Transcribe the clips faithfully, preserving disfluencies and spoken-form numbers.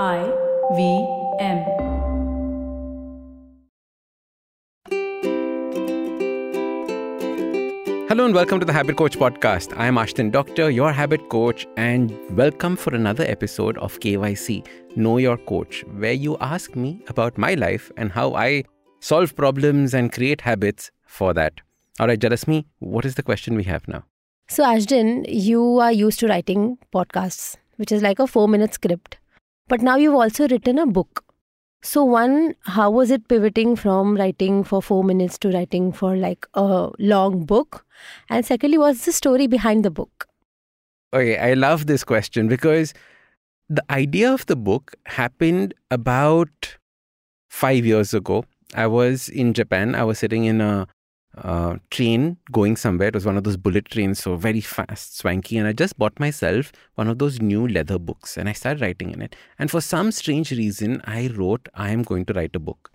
I V M. Hello and welcome to the Habit Coach Podcast. I am Ashdin Doctor, your habit coach, and welcome for another episode of K Y C, Know Your Coach, where you ask me about my life and how I solve problems and create habits for that. All right, Jalasmi, what is the question we have now? So Ashdin, you are used to writing podcasts, which is like a four-minute script. But now you've also written a book. So one, how was it pivoting from writing for four minutes to writing for like a long book? And secondly, what's the story behind the book? Okay, I love this question because the idea of the book happened about five years ago. I was in Japan. I was sitting in a uh, train going somewhere. It was one of those bullet trains, so very fast, swanky. And I just bought myself one of those new leather books and I started writing in it. And for some strange reason, I wrote, I am going to write a book.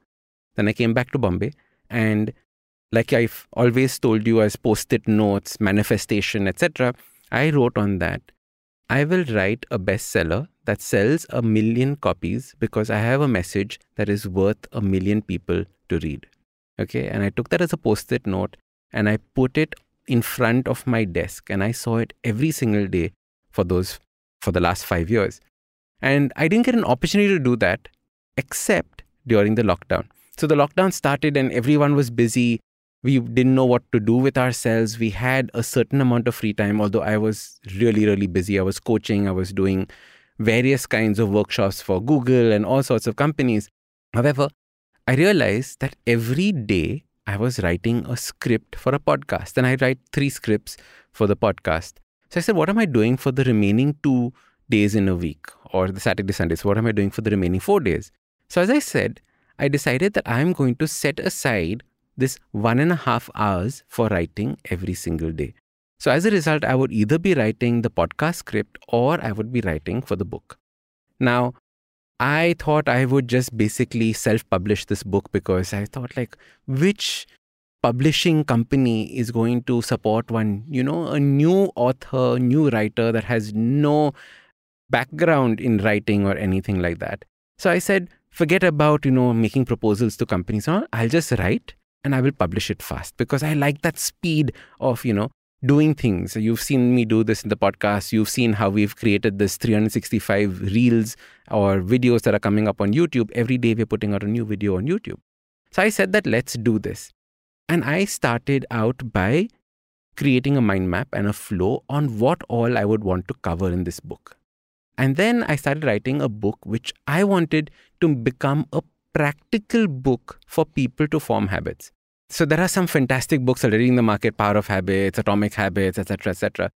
Then I came back to Bombay and like I've always told you as post-it notes, manifestation, et cetera, I wrote on that, I will write a bestseller that sells a million copies because I have a message that is worth a million people to read. Okay, and I took that as a post-it note and I put it in front of my desk and I saw it every single day for those for the last five years. And I didn't get an opportunity to do that except during the lockdown. So the lockdown started and everyone was busy. We didn't know what to do with ourselves. We had a certain amount of free time, although I was really, really busy. I was coaching, I was doing various kinds of workshops for Google and all sorts of companies. However, I realized that every day I was writing a script for a podcast and I write three scripts for the podcast. So I said, what am I doing for the remaining two days in a week or the Saturday, Sundays? What am I doing for the remaining four days? So as I said, I decided that I'm going to set aside this one and a half hours for writing every single day. So as a result, I would either be writing the podcast script or I would be writing for the book. Now, I thought I would just basically self-publish this book because I thought like, which publishing company is going to support one, you know, a new author, new writer that has no background in writing or anything like that. So I said, forget about, you know, making proposals to companies. No, I'll just write and I will publish it fast because I like that speed of, you know, doing things. You've seen me do this in the podcast. You've seen how we've created this three hundred sixty-five reels or videos that are coming up on YouTube. Every day we're putting out a new video on YouTube. So I said that let's do this. And I started out by creating a mind map and a flow on what all I would want to cover in this book. And then I started writing a book which I wanted to become a practical book for people to form habits. So there are some fantastic books already in the market, Power of Habits, Atomic Habits, et cetera, et cetera.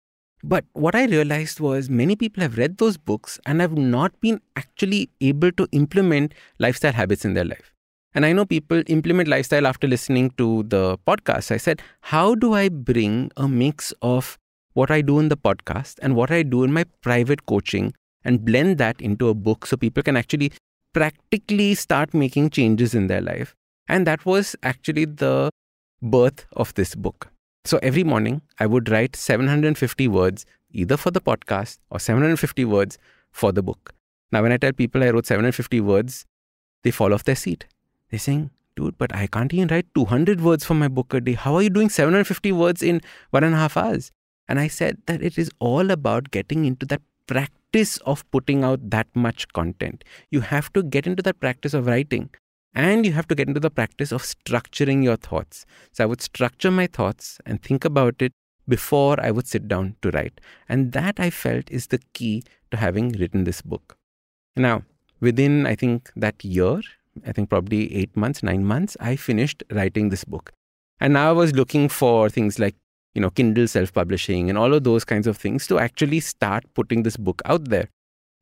But what I realized was many people have read those books and have not been actually able to implement lifestyle habits in their life. And I know people implement lifestyle after listening to the podcast. I said, how do I bring a mix of what I do in the podcast and what I do in my private coaching and blend that into a book so people can actually practically start making changes in their life? And that was actually the birth of this book. So every morning I would write seven hundred fifty words either for the podcast or seven hundred fifty words for the book. Now, when I tell people I wrote seven hundred fifty words, they fall off their seat. They're saying, dude, but I can't even write two hundred words for my book a day. How are you doing seven hundred fifty words in one and a half hours? And I said that it is all about getting into that practice of putting out that much content. You have to get into that practice of writing. And you have to get into the practice of structuring your thoughts. So I would structure my thoughts and think about it before I would sit down to write. And that I felt is the key to having written this book. Now, within, I think that year, I think probably eight months, nine months, I finished writing this book. And now I was looking for things like, you know, Kindle self-publishing and all of those kinds of things to actually start putting this book out there.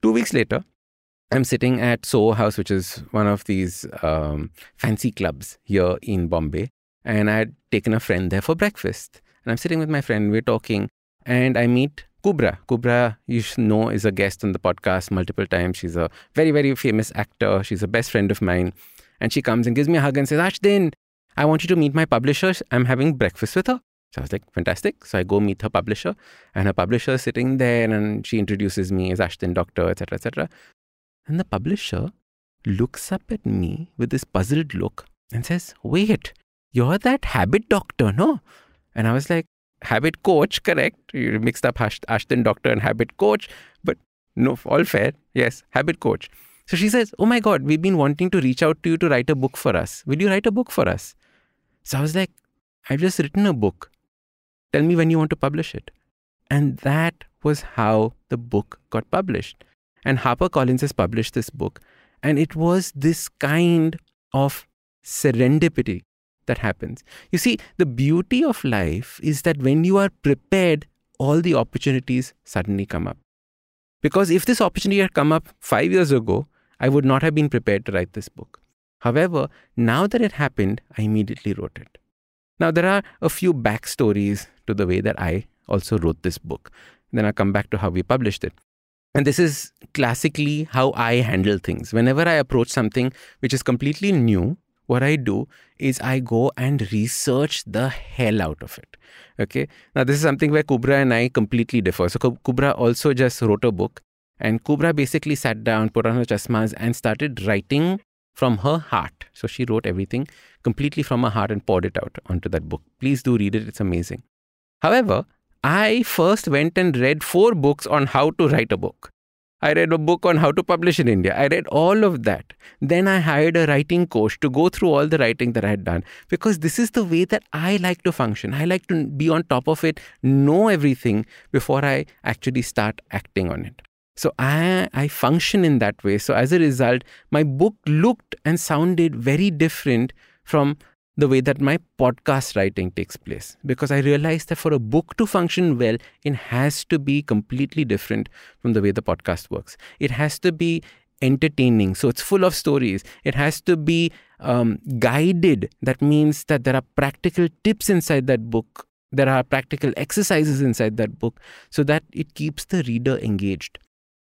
Two weeks later, I'm sitting at Soho House, which is one of these um, fancy clubs here in Bombay. And I had taken a friend there for breakfast. And I'm sitting with my friend, we're talking, and I meet Kubra. Kubra, you know, is a guest on the podcast multiple times. She's a very, very famous actor. She's a best friend of mine. And she comes and gives me a hug and says, Ashdin, I want you to meet my publisher. I'm having breakfast with her. So I was like, fantastic. So I go meet her publisher. And her publisher is sitting there and she introduces me as Ashdin Doctor, et cetera, et cetera. And the publisher looks up at me with this puzzled look and says, wait, you're that habit doctor, no? And I was like, habit coach, correct. You mixed up Ash- Ashdin Doctor and habit coach, but no, all fair. Yes, habit coach. So she says, oh my God, we've been wanting to reach out to you to write a book for us. Will you write a book for us? So I was like, I've just written a book. Tell me when you want to publish it. And that was how the book got published. And HarperCollins has published this book. And it was this kind of serendipity that happens. You see, the beauty of life is that when you are prepared, all the opportunities suddenly come up. Because if this opportunity had come up five years ago, I would not have been prepared to write this book. However, now that it happened, I immediately wrote it. Now, there are a few backstories to the way that I also wrote this book. Then I'll come back to how we published it. And this is classically how I handle things. Whenever I approach something which is completely new, what I do is I go and research the hell out of it. Okay. Now, this is something where Kubra and I completely differ. So Kubra also just wrote a book, and Kubra basically sat down, put on her chasmas and started writing from her heart. So she wrote everything completely from her heart and poured it out onto that book. Please do read it. It's amazing. However, I first went and read four books on how to write a book. I read a book on how to publish in India. I read all of that. Then I hired a writing coach to go through all the writing that I had done, because this is the way that I like to function. I like to be on top of it, know everything before I actually start acting on it. So I, I function in that way. So as a result, my book looked and sounded very different from the way that my podcast writing takes place, because I realized that for a book to function well, it has to be completely different from the way the podcast works. It has to be entertaining. So it's full of stories. It has to be um, guided. That means that there are practical tips inside that book. There are practical exercises inside that book, so that it keeps the reader engaged.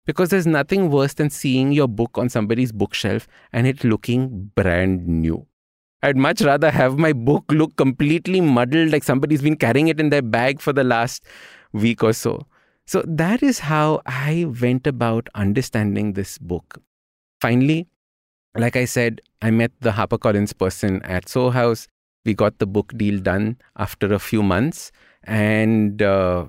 Because there's nothing worse than seeing your book on somebody's bookshelf and it looking brand new. I'd much rather have my book look completely muddled, like somebody's been carrying it in their bag for the last week or so. So that is how I went about understanding this book. Finally, like I said, I met the HarperCollins person at Soho House. We got the book deal done after a few months, and uh,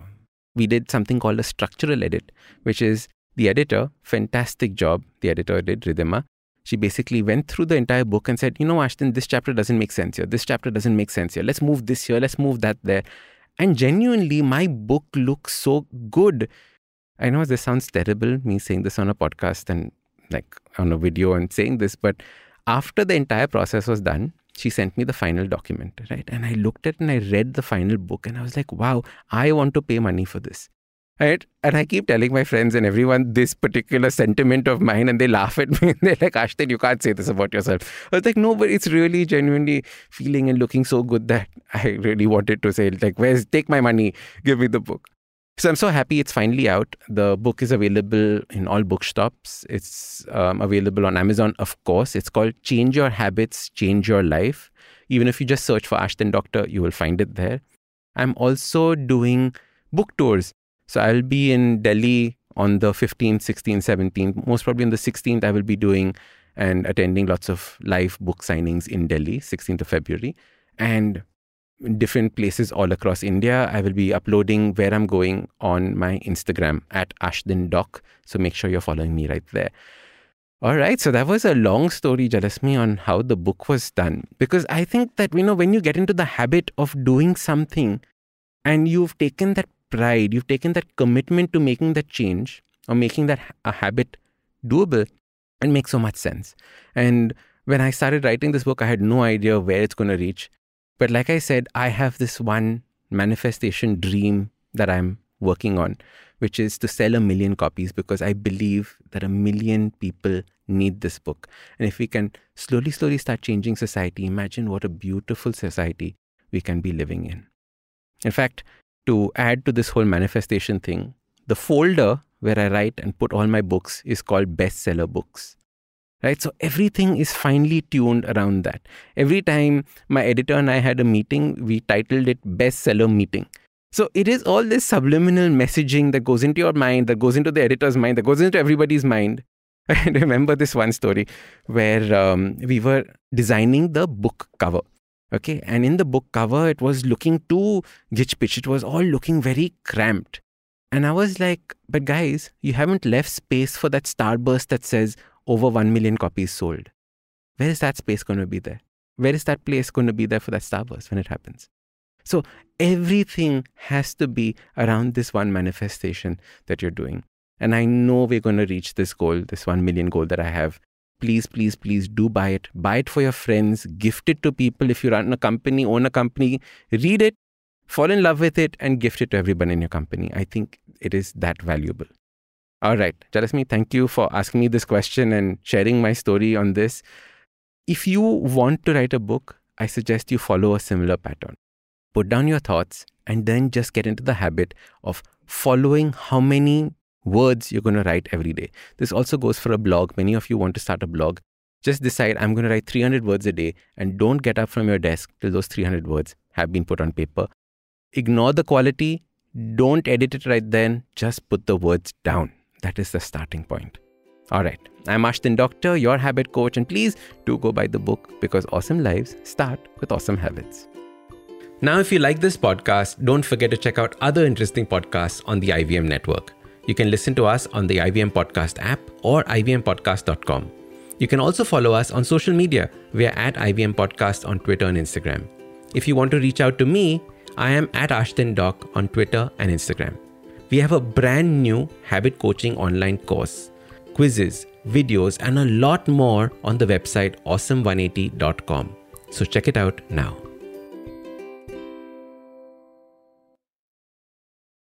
we did something called a structural edit, which is the editor, fantastic job the editor did, Ridhima. She basically went through the entire book and said, you know, Ashdin, this chapter doesn't make sense here. This chapter doesn't make sense here. Let's move this here. Let's move that there. And genuinely, my book looks so good. I know this sounds terrible, me saying this on a podcast and like on a video and saying this, but after the entire process was done, she sent me the final document, right? And I looked at it and I read the final book and I was like, wow, I want to pay money for this. Right? And I keep telling my friends and everyone this particular sentiment of mine, and they laugh at me. They're like, Ashdin, you can't say this about yourself. I was like, no, but it's really genuinely feeling and looking so good that I really wanted to say, like, where's, take my money, give me the book. So I'm so happy it's finally out. The book is available in all bookshops. It's um, available on Amazon, of course. It's called Change Your Habits, Change Your Life. Even if you just search for Ashdin Doctor, you will find it there. I'm also doing book tours. So I'll be in Delhi on the fifteenth, sixteenth, seventeenth. Most probably on the sixteenth, I will be doing and attending lots of live book signings in Delhi, sixteenth of February. And different places all across India. I will be uploading where I'm going on my Instagram at Ashdin Doc. So make sure you're following me right there. All right. So that was a long story, Jalasmi, on how the book was done. Because I think that, you know, when you get into the habit of doing something and you've taken that pride, you've taken that commitment to making that change or making that a habit doable, and makes so much sense. And when I started writing this book, I had no idea where it's going to reach. But like I said, I have this one manifestation dream that I'm working on, which is to sell a million copies, because I believe that a million people need this book. And if we can slowly, slowly start changing society, imagine what a beautiful society we can be living in. In fact, to add to this whole manifestation thing, the folder where I write and put all my books is called bestseller books, right? So everything is finely tuned around that. Every time my editor and I had a meeting, we titled it bestseller meeting. So it is all this subliminal messaging that goes into your mind, that goes into the editor's mind, that goes into everybody's mind. I remember this one story where um, we were designing the book cover. Okay. And in the book cover, it was looking too gitch pitch. It was all looking very cramped. And I was like, but guys, you haven't left space for that starburst that says over one million copies sold. Where is that space going to be there? Where is that place going to be there for that starburst when it happens? So everything has to be around this one manifestation that you're doing. And I know we're going to reach this goal, this one million goal that I have. Please, please, please do buy it. Buy it for your friends. Gift it to people. If you run a company, own a company, read it, fall in love with it, and gift it to everyone in your company. I think it is that valuable. All right. Jalasmi, thank you for asking me this question and sharing my story on this. If you want to write a book, I suggest you follow a similar pattern. Put down your thoughts and then just get into the habit of following how many words you're going to write every day. This also goes for a blog. Many of you want to start a blog. Just decide, I'm going to write three hundred words a day, and don't get up from your desk till those three hundred words have been put on paper. Ignore the quality. Don't edit it right then. Just put the words down. That is the starting point. All right. I'm Ashdin Doctor, your habit coach, and please do go buy the book, because awesome lives start with awesome habits. Now, if you like this podcast, don't forget to check out other interesting podcasts on the I V M network. You can listen to us on the I V M Podcast app or I V M podcast dot com. You can also follow us on social media. We are at I V M Podcast on Twitter and Instagram. If you want to reach out to me, I am at Ashdin Doc on Twitter and Instagram. We have a brand new habit coaching online course, quizzes, videos, and a lot more on the website awesome one eighty dot com. So check it out now.